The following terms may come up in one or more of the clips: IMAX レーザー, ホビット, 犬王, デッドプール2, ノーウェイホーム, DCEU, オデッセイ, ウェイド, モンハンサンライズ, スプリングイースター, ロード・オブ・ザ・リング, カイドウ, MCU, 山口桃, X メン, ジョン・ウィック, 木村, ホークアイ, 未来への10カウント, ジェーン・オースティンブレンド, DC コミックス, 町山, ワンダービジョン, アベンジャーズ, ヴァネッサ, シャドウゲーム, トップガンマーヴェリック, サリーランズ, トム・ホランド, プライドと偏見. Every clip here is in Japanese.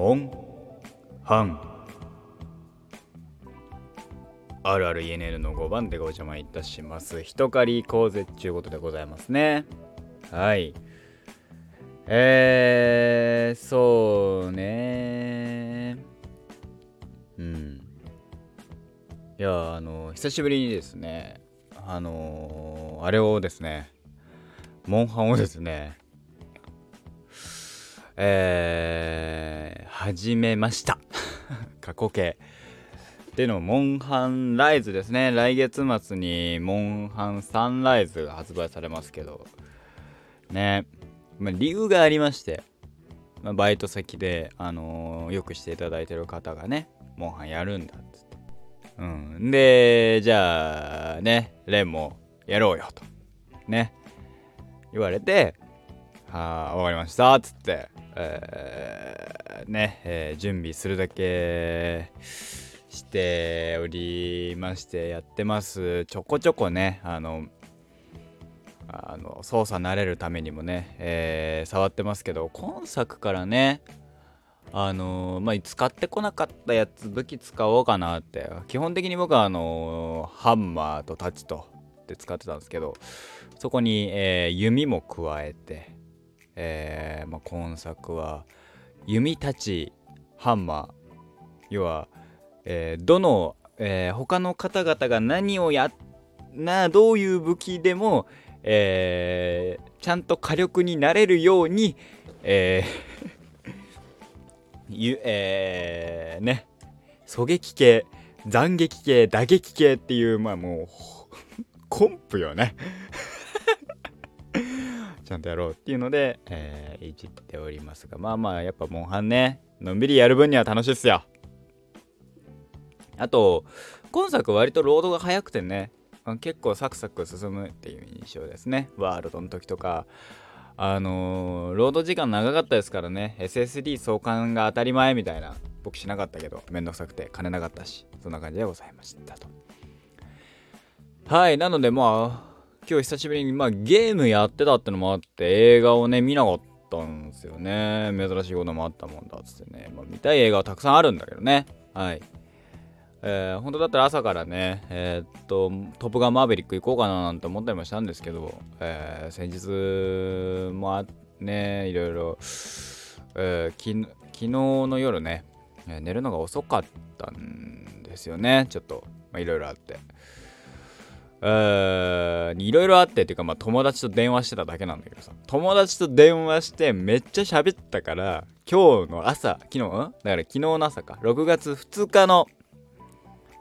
モンハンあるある ENN の5番でご邪魔いたします。人狩り行ぜっちゅうことでございますね。はいそうねいや久しぶりにですねあれをですねモンハンをですね始めました過去形でのモンハンライズですね。来月末にモンハンサンライズが発売されますけどね、理由がありまして、バイト先で、よくしていただいてる方がねモンハンやるんだっつって、でじゃあねレンもやろうよとね言われてはあわかりましたっつって準備するだけしておりましてやってます。ちょこちょこね操作慣れるためにもね、触ってますけど、今作からね使ってこなかったやつ武器使おうかなって。基本的に僕はハンマーと太刀とって使ってたんですけど、そこに、弓も加えて、今作は弓太刀ハンマー、要は他の方々がどういう武器でも、ちゃんと火力になれるように、狙撃系、斬撃系、打撃系っていうもうコンプよねちゃんとやろうっていうので、いじっておりますが、やっぱモンハンねのんびりやる分には楽しいっすよ。あと今作割とロードが早くてね結構サクサク進むっていう印象ですね。ワールドの時とかロード時間長かったですからね、 SSD 相関が当たり前みたいな。僕しなかったけどめんどくさくて金なかったし、そんな感じでございましたと。はい、なので今日久しぶりにゲームやってたってのもあって、映画をね見なかったんですよね。珍しいこともあったもんだっつってね、見たい映画はたくさんあるんだけどね。はい本当だったら朝からねトップガンマーヴェリック行こうかななんて思ったりもしたんですけど、先日もいろいろ昨日の夜ね寝るのが遅かったんですよね。ちょっといろいろあってっていうか友達と電話してただけなんだけどさ、友達と電話してめっちゃ喋ったから、今日の朝昨日の朝か6月2日の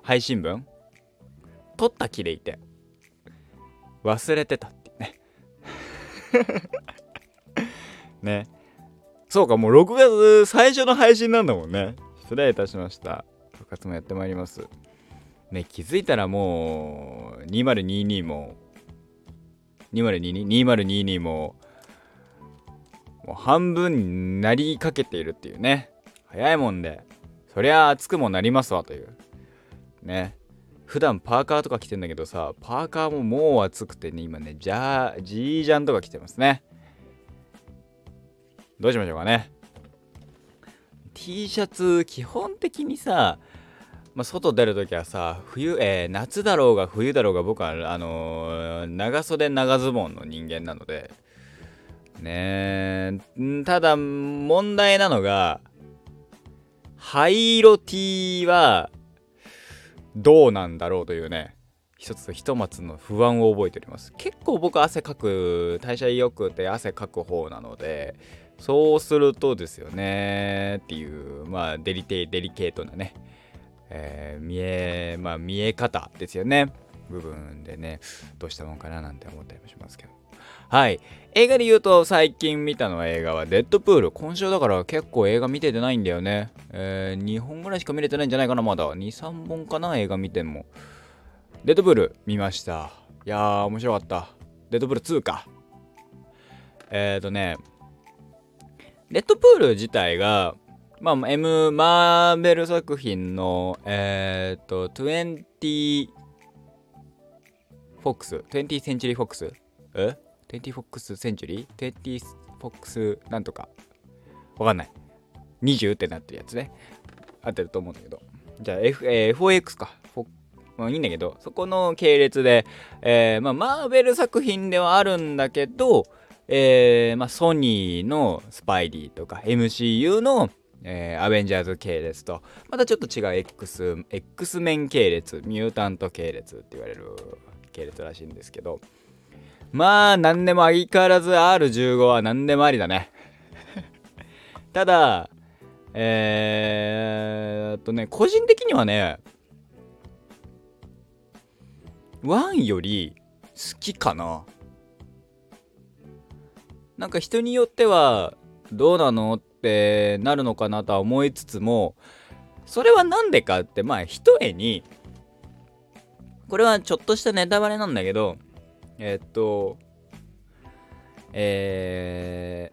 配信分撮った気でいて忘れてたってねね、そうか、もう6月最初の配信なんだもんね。失礼いたしました。部活もやってまいりますね。気づいたらもう2022も半分になりかけているっていうね。早いもんでそりゃ熱くもなりますわというね。普段パーカーとか着てんだけどさ、パーカーももう暑くてね、今ねジージャンとか着てますね。どうしましょうかね。 T シャツ基本的にさ、外出るときはさ夏だろうが冬だろうが、僕は長袖長ズボンの人間なのでね。ただ問題なのが灰色 T はどうなんだろうというね、一つ一松の不安を覚えております。結構僕汗かく、代謝良くて汗かく方なので、そうするとですよねっていうデリケートなね、見え方ですよね部分でね、どうしたもんかななんて思ったりもしますけど。はい、映画で言うと最近見たのは映画はデッドプール。今週だから結構映画見ててないんだよね、2本ぐらいしか見れてないんじゃないかな。まだ 2,3 本かな映画見ても。デッドプール見ました。いやー面白かった。デッドプール2か。デッドプール自体がマーベル作品の20th Century Fox20 Fox Century 20 Fox なんとかわかんない20ってなってるやつね、合ってると思うんだけど、じゃあ、FOX か、まあ、いいんだけど、そこの系列で、マーベル作品ではあるんだけど、ソニーのスパイディとか MCU の、アベンジャーズ系列と、またちょっと違う X メン系列、ミュータント系列って言われる系列らしいんですけど、まあ何でも相変わらず R15 は何でもありだねただ個人的にはね1より好きかな。なんか人によってはどうなのってなるのかなとは思いつつも、それはなんでかって、まあひとえにこれはちょっとしたネタバレなんだけど、デッドプー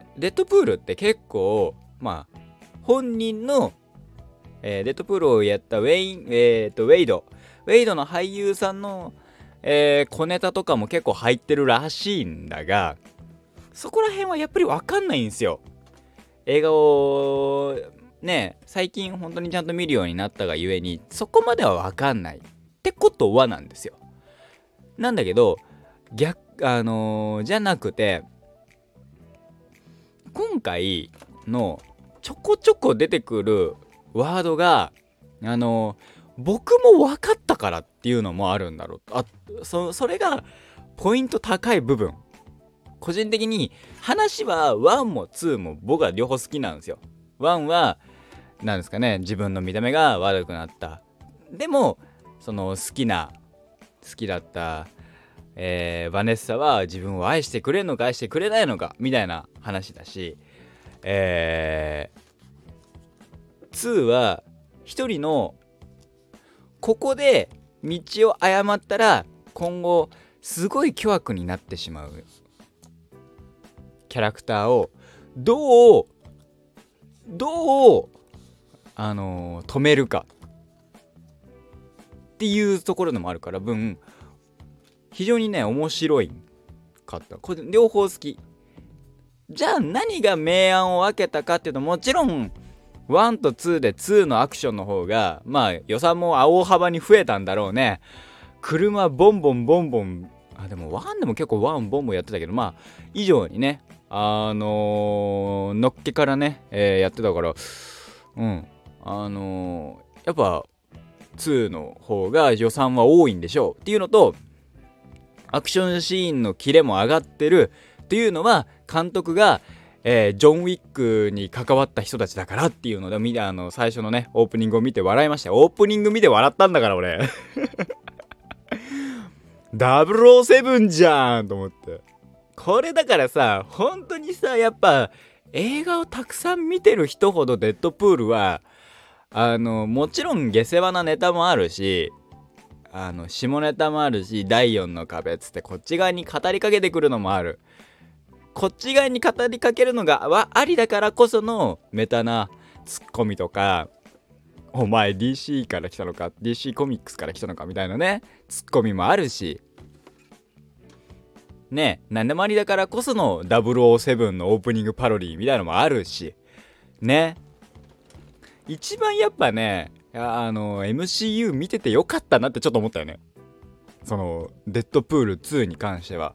ルって結構まあ本人の、デッドプールをやったウェイドの俳優さんの、小ネタとかも結構入ってるらしいんだが、そこら辺はやっぱり分かんないんですよ。映画をね最近本当にちゃんと見るようになったがゆえに、そこまでは分かんないってことはなんですよ。なんだけどじゃなくて、今回のちょこちょこ出てくるワードが僕も分かったからっていうのもあるんだろう。それがポイント高い部分。個人的に話は1も2も僕は両方好きなんですよ。1はなんですかね、自分の見た目が悪くなった、でもその好きだったヴァネッサは自分を愛してくれるのか愛してくれないのかみたいな話だし、2は一人のここで道を誤ったら今後すごい巨悪になってしまうキャラクターをどう止めるかっていうところでもあるから分、非常にね面白いかった。これ両方好き。じゃあ何が明暗を分けたかっていうと、もちろん1と2で2のアクションの方がまあ予算も大幅に増えたんだろうね。車ボンボン、あでも1でも結構1ボンボンやってたけど、まあ以上にねのっけからね、やってたから、やっぱ2の方が予算は多いんでしょうっていうのと、アクションシーンのキレも上がってるっていうのは監督が、ジョン・ウィックに関わった人たちだからっていうので、最初のねオープニングを見て笑いました。オープニング見て笑ったんだから俺007じゃんと思って。これだからさ、本当にさ、やっぱ映画をたくさん見てる人ほどデッドプールはもちろん下世話なネタもあるし、下ネタもあるし、第4の壁つってこっち側に語りかけてくるのもある。こっち側に語りかけるのがありだからこそのメタなツッコミとか、お前 DC から来たのか DC コミックスから来たのかみたいなねツッコミもあるしね、何でもありだからこその007のオープニングパロディみたいなのもあるしね。一番やっぱねMCU 見ててよかったなってちょっと思ったよね、そのデッドプール2に関しては。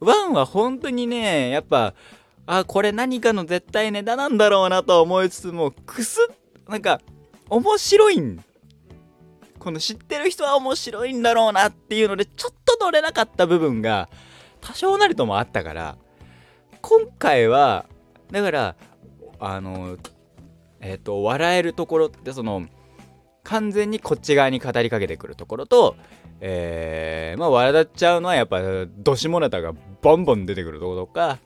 1は本当にね、やっぱこれ何かの絶対ネタなんだろうなと思いつつも、なんか面白いこの知ってる人は面白いんだろうなっていうのでちょっと乗れなかった部分が多少なりともあったから、今回はだから笑えるところってその完全にこっち側に語りかけてくるところと、笑っちゃうのはやっぱど下ネタがボンボン出てくるところとか、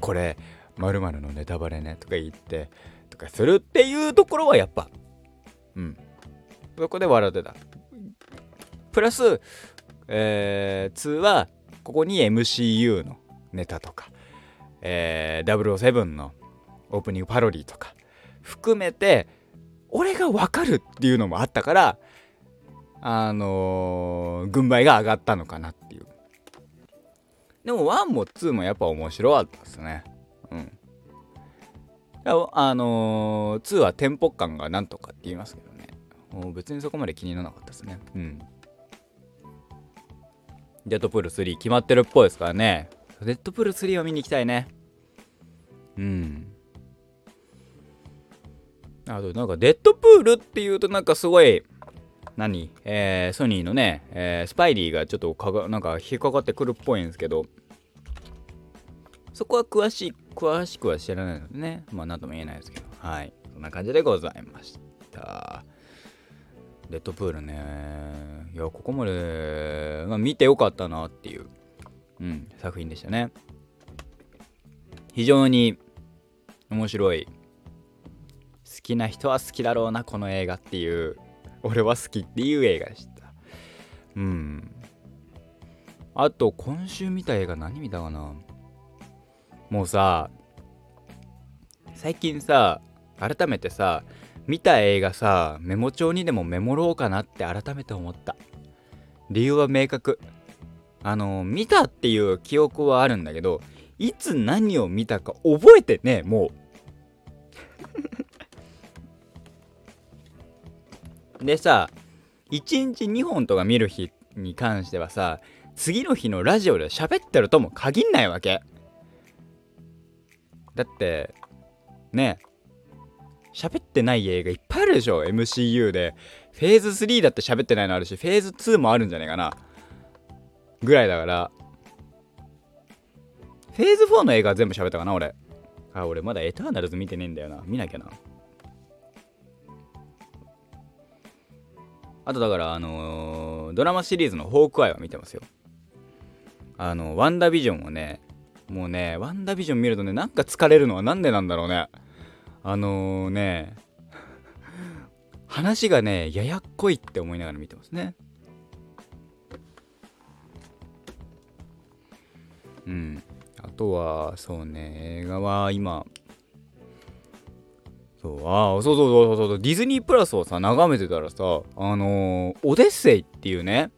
これ〇〇のネタバレねとか言ってとかするっていうところはやっぱそこで笑ってた。プラス、2はここに MCU のネタとか、007のオープニングパロディとか含めて俺が分かるっていうのもあったから、軍配が上がったのかなっていう。でも1も2もやっぱ面白かったですね。2はテンポ感がなんとかって言いますけどね、別にそこまで気にならなかったですね。うん。デッドプール3決まってるっぽいですからね。デッドプール3を見に行きたいね。うん。あとなんかデッドプールっていうとなんかすごいソニーのね、スパイリーがちょっとなんか引っかかってくるっぽいんですけど、そこは詳しくは知らないのでね、まあ何とも言えないですけど、はい、そんな感じでございました。デッドプールね、いやここまで、まあ、見てよかったなっていう、うん、作品でしたね。非常に面白い、好きな人は好きだろうなこの映画っていう、俺は好きっていう映画でした。うん。あと今週見た映画何見たかな。もうさ最近さ改めてさ見た映画さメモ帳にでもメモろうかなって改めて思った。理由は明確。見たっていう記憶はあるんだけど、いつ何を見たか覚えてね、もうでさ1日2本とか見る日に関してはさ、次の日のラジオで喋ってるとも限んないわけだってね。喋ってない映画いっぱいあるでしょ MCU で。フェーズ3だって喋ってないのあるし、フェーズ2もあるんじゃないかなぐらいだから。フェーズ4の映画全部喋ったかな俺。あ、俺まだエターナルズ見てねえんだよな、見なきゃな。あとだからドラマシリーズのホークアイは見てますよ。ワンダービジョンをね、もうねワンダービジョン見るとね、なんか疲れるのはなんでなんだろうね。ね話がねややっこいって思いながら見てますね。うん。あとはそうね、映画は今そうディズニープラスをさ眺めてたらさ、オデッセイっていうね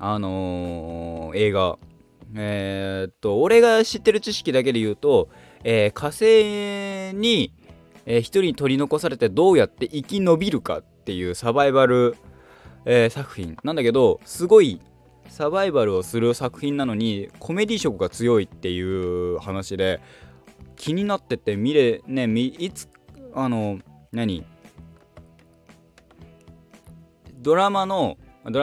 映画、俺が知ってる知識だけで言うと、火星に、一人取り残されてどうやって生き延びるかっていうサバイバル、作品なんだけど、すごいサバイバルをする作品なのにコメディ色が強いっていう話で気になってていつ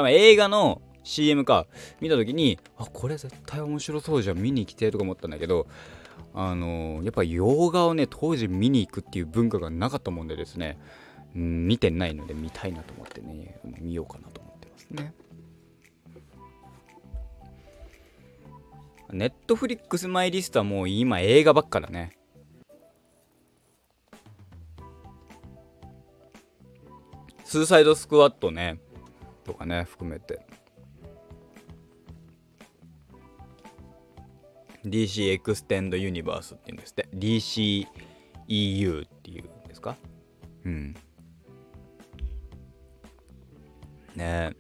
映画のCM か見たときに、あ、これ絶対面白そうじゃん、見に来てとか思ったんだけど、やっぱ洋画をね当時見に行くっていう文化がなかったもんでですね、見てないので見たいなと思ってね、見ようかなと思ってますね。ネットフリックスマイリストはもう今映画ばっかだね。スーサイドスクワットねとかね含めて、DC エクステンドユニバースっていうんですって。 DCEU っていうんですか。うん。ねえ。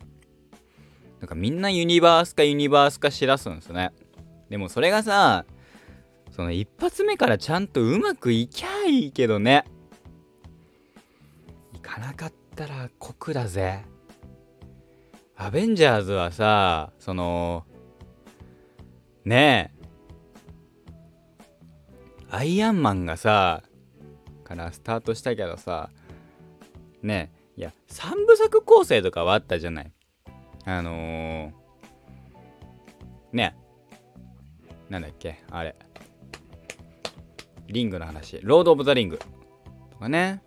なんかみんなユニバースか知らすんですね。でもそれがさ、その一発目からちゃんとうまくいきゃいいけどね。いかなかったら酷だぜ。アベンジャーズはさ、アイアンマンがさからスタートしたけどさね、いや3部作構成とかはあったじゃない。なんだっけあれ、リングの話、ロード・オブ・ザ・リングとかね。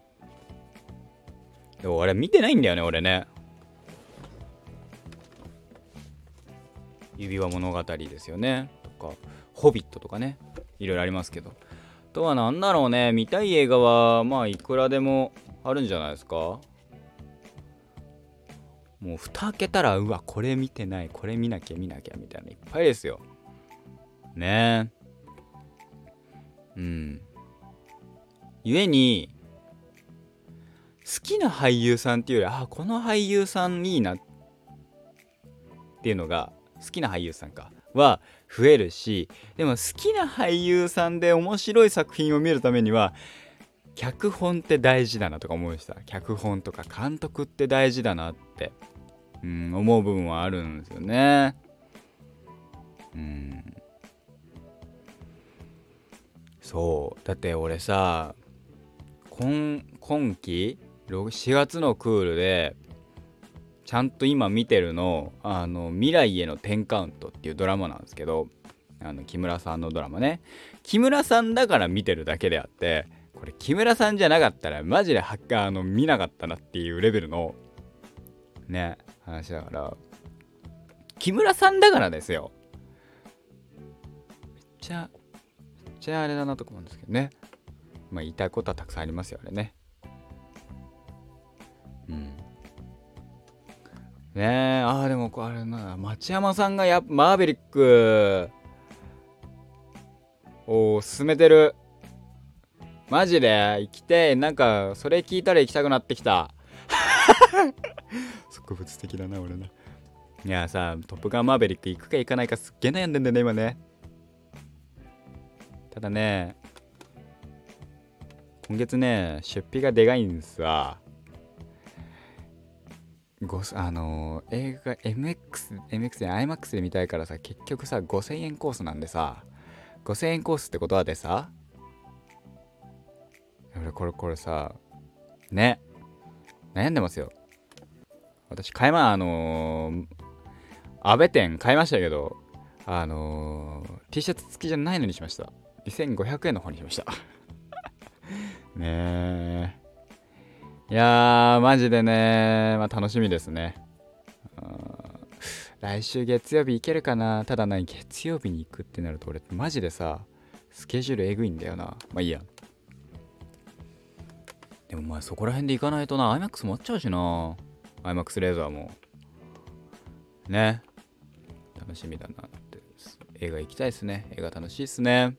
でもあれ見てないんだよね俺ね。指輪物語ですよねとか、ホビットとかね、いろいろありますけど。とはなんだろうね、見たい映画はまあいくらでもあるんじゃないですか。もう蓋開けたら、うわこれ見てない、これ見なきゃみたいないっぱいですよね。うん。ゆえに好きな俳優さんっていうより、あ、この俳優さんいいなっていうのが好きな俳優さんかは増えるし、でも好きな俳優さんで面白い作品を見るためには脚本って大事だなとか思いました。脚本とか監督って大事だなって、思う部分はあるんですよね。そうだって俺さ、今期4月のクールでちゃんと今見てるの、未来への10カウントっていうドラマなんですけど、木村さんのドラマね。木村さんだから見てるだけであって、これ木村さんじゃなかったらマジで見なかったなっていうレベルのね話だから、木村さんだからですよ。めっちゃあれだなとか思うんですけどね。まあ言いたいことはたくさんありますよあれね。ねえ、でもあれな、町山さんがマーベリックを進めてる。マジで行きて、なんかそれ聞いたら行きたくなってきた。植物的だな俺な。いやさ、トップガンマーベリック行くか行かないかすっげえ悩んでんだよね今ね。ただね、今月ね出費がでかいんですわ。映画 MX や IMAX で見たいからさ、結局さ5000円コースなんでさ、5000円コースってことはでさ、俺これさね悩んでますよ。私アベ店買いましたけど、T シャツ付きじゃないのにしました。2500円の方にしました。ねえ、いやーマジでね、楽しみですね。来週月曜日行けるかな。ただな、月曜日に行くってなると俺マジでさスケジュールえぐいんだよな。まあいいや。でもそこら辺で行かないとな、IMAX もあっちゃうしな。IMAX レーザーもね、楽しみだなって。映画行きたいっすね。映画楽しいっすね。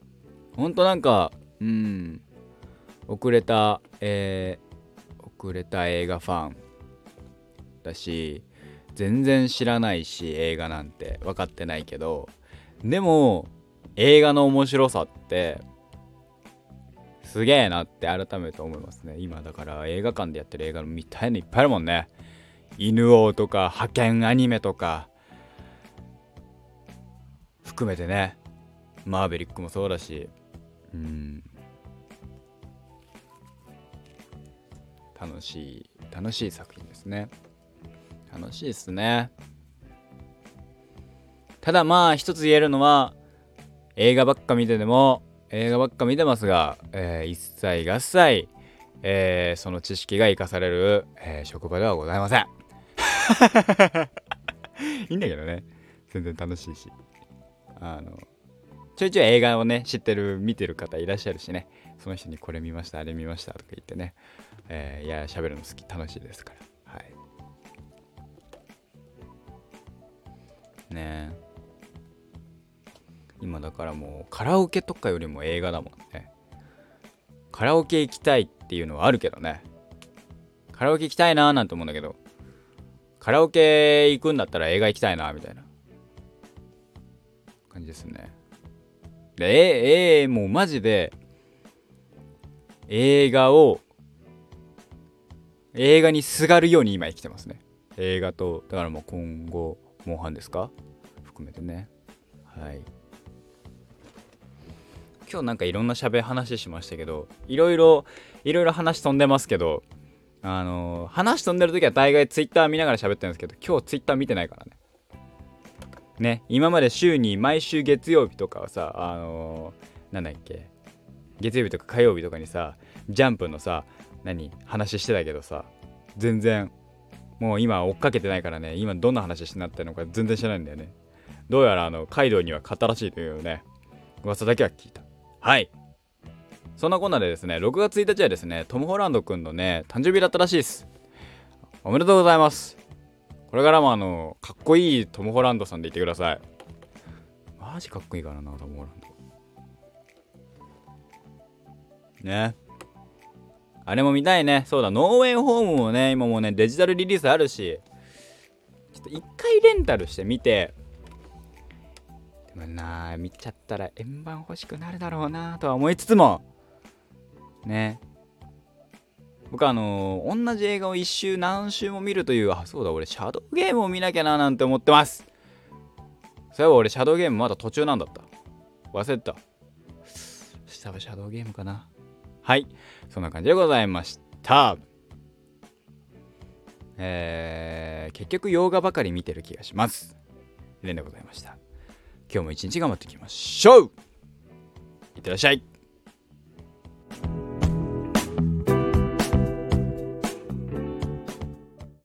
ほんとなんか遅れた映画ファンだし、全然知らないし映画なんて分かってないけど、でも映画の面白さってすげえなって改めて思いますね。今だから映画館でやってる映画みたいのいっぱいあるもんね。犬王とか派遣アニメとか含めてね、マーベリックもそうだし、楽しい作品ですね。楽しいですね。ただ一つ言えるのは、映画ばっか見てますが、一切合切、その知識が生かされる、職場ではございません。いいんだけどね、全然楽しいし、ちょいちょい映画をね知ってる見てる方いらっしゃるしね、その人にこれ見ましたあれ見ましたとか言ってね、いや喋るの好き楽しいですから、はい、ねえ。今だからもうカラオケとかよりも映画だもんね。カラオケ行きたいっていうのはあるけどね、カラオケ行きたいなーなんて思うんだけど、カラオケ行くんだったら映画行きたいなーみたいな感じですね。でもうマジで映画にすがるように今生きてますね。映画と、だからもう今後モンハンですか含めてね。はい。今日なんかいろんな話しましたけど、いろいろ話飛んでますけど、話飛んでるときは大概ツイッター見ながら喋ってるんですけど、今日ツイッター見てないからね。ね、今まで週に毎週月曜日とかはさ、月曜日とか火曜日とかにさ、ジャンプのさ話してたけどさ、全然もう今追っかけてないからね、今どんな話してなったのか全然知らないんだよね。どうやらカイドウには勝ったらしいというね噂だけは聞いた。はい、そんなこんなでですね、6月1日はですねトム・ホランドくんのね誕生日だったらしいです。おめでとうございます。これからもかっこいいトム・ホランドさんでいてください。マジかっこいいからなトム・ホランドね。あれも見たいね。そうだ、ノーウェイホームもね今もうねデジタルリリースあるし、ちょっと一回レンタルしてみて、まあなあ、見ちゃったら円盤欲しくなるだろうなとは思いつつもね。僕は同じ映画を一周何周も見るという、あ、そうだ、俺シャドウゲームを見なきゃななんて思ってます。そういえば俺シャドウゲームまだ途中なんだった、忘れた。下はシャドウゲームかな。はい、そんな感じでございました。結局洋画ばかり見てる気がします。レンでございました。今日も一日頑張っていきましょう。いってらっしゃい。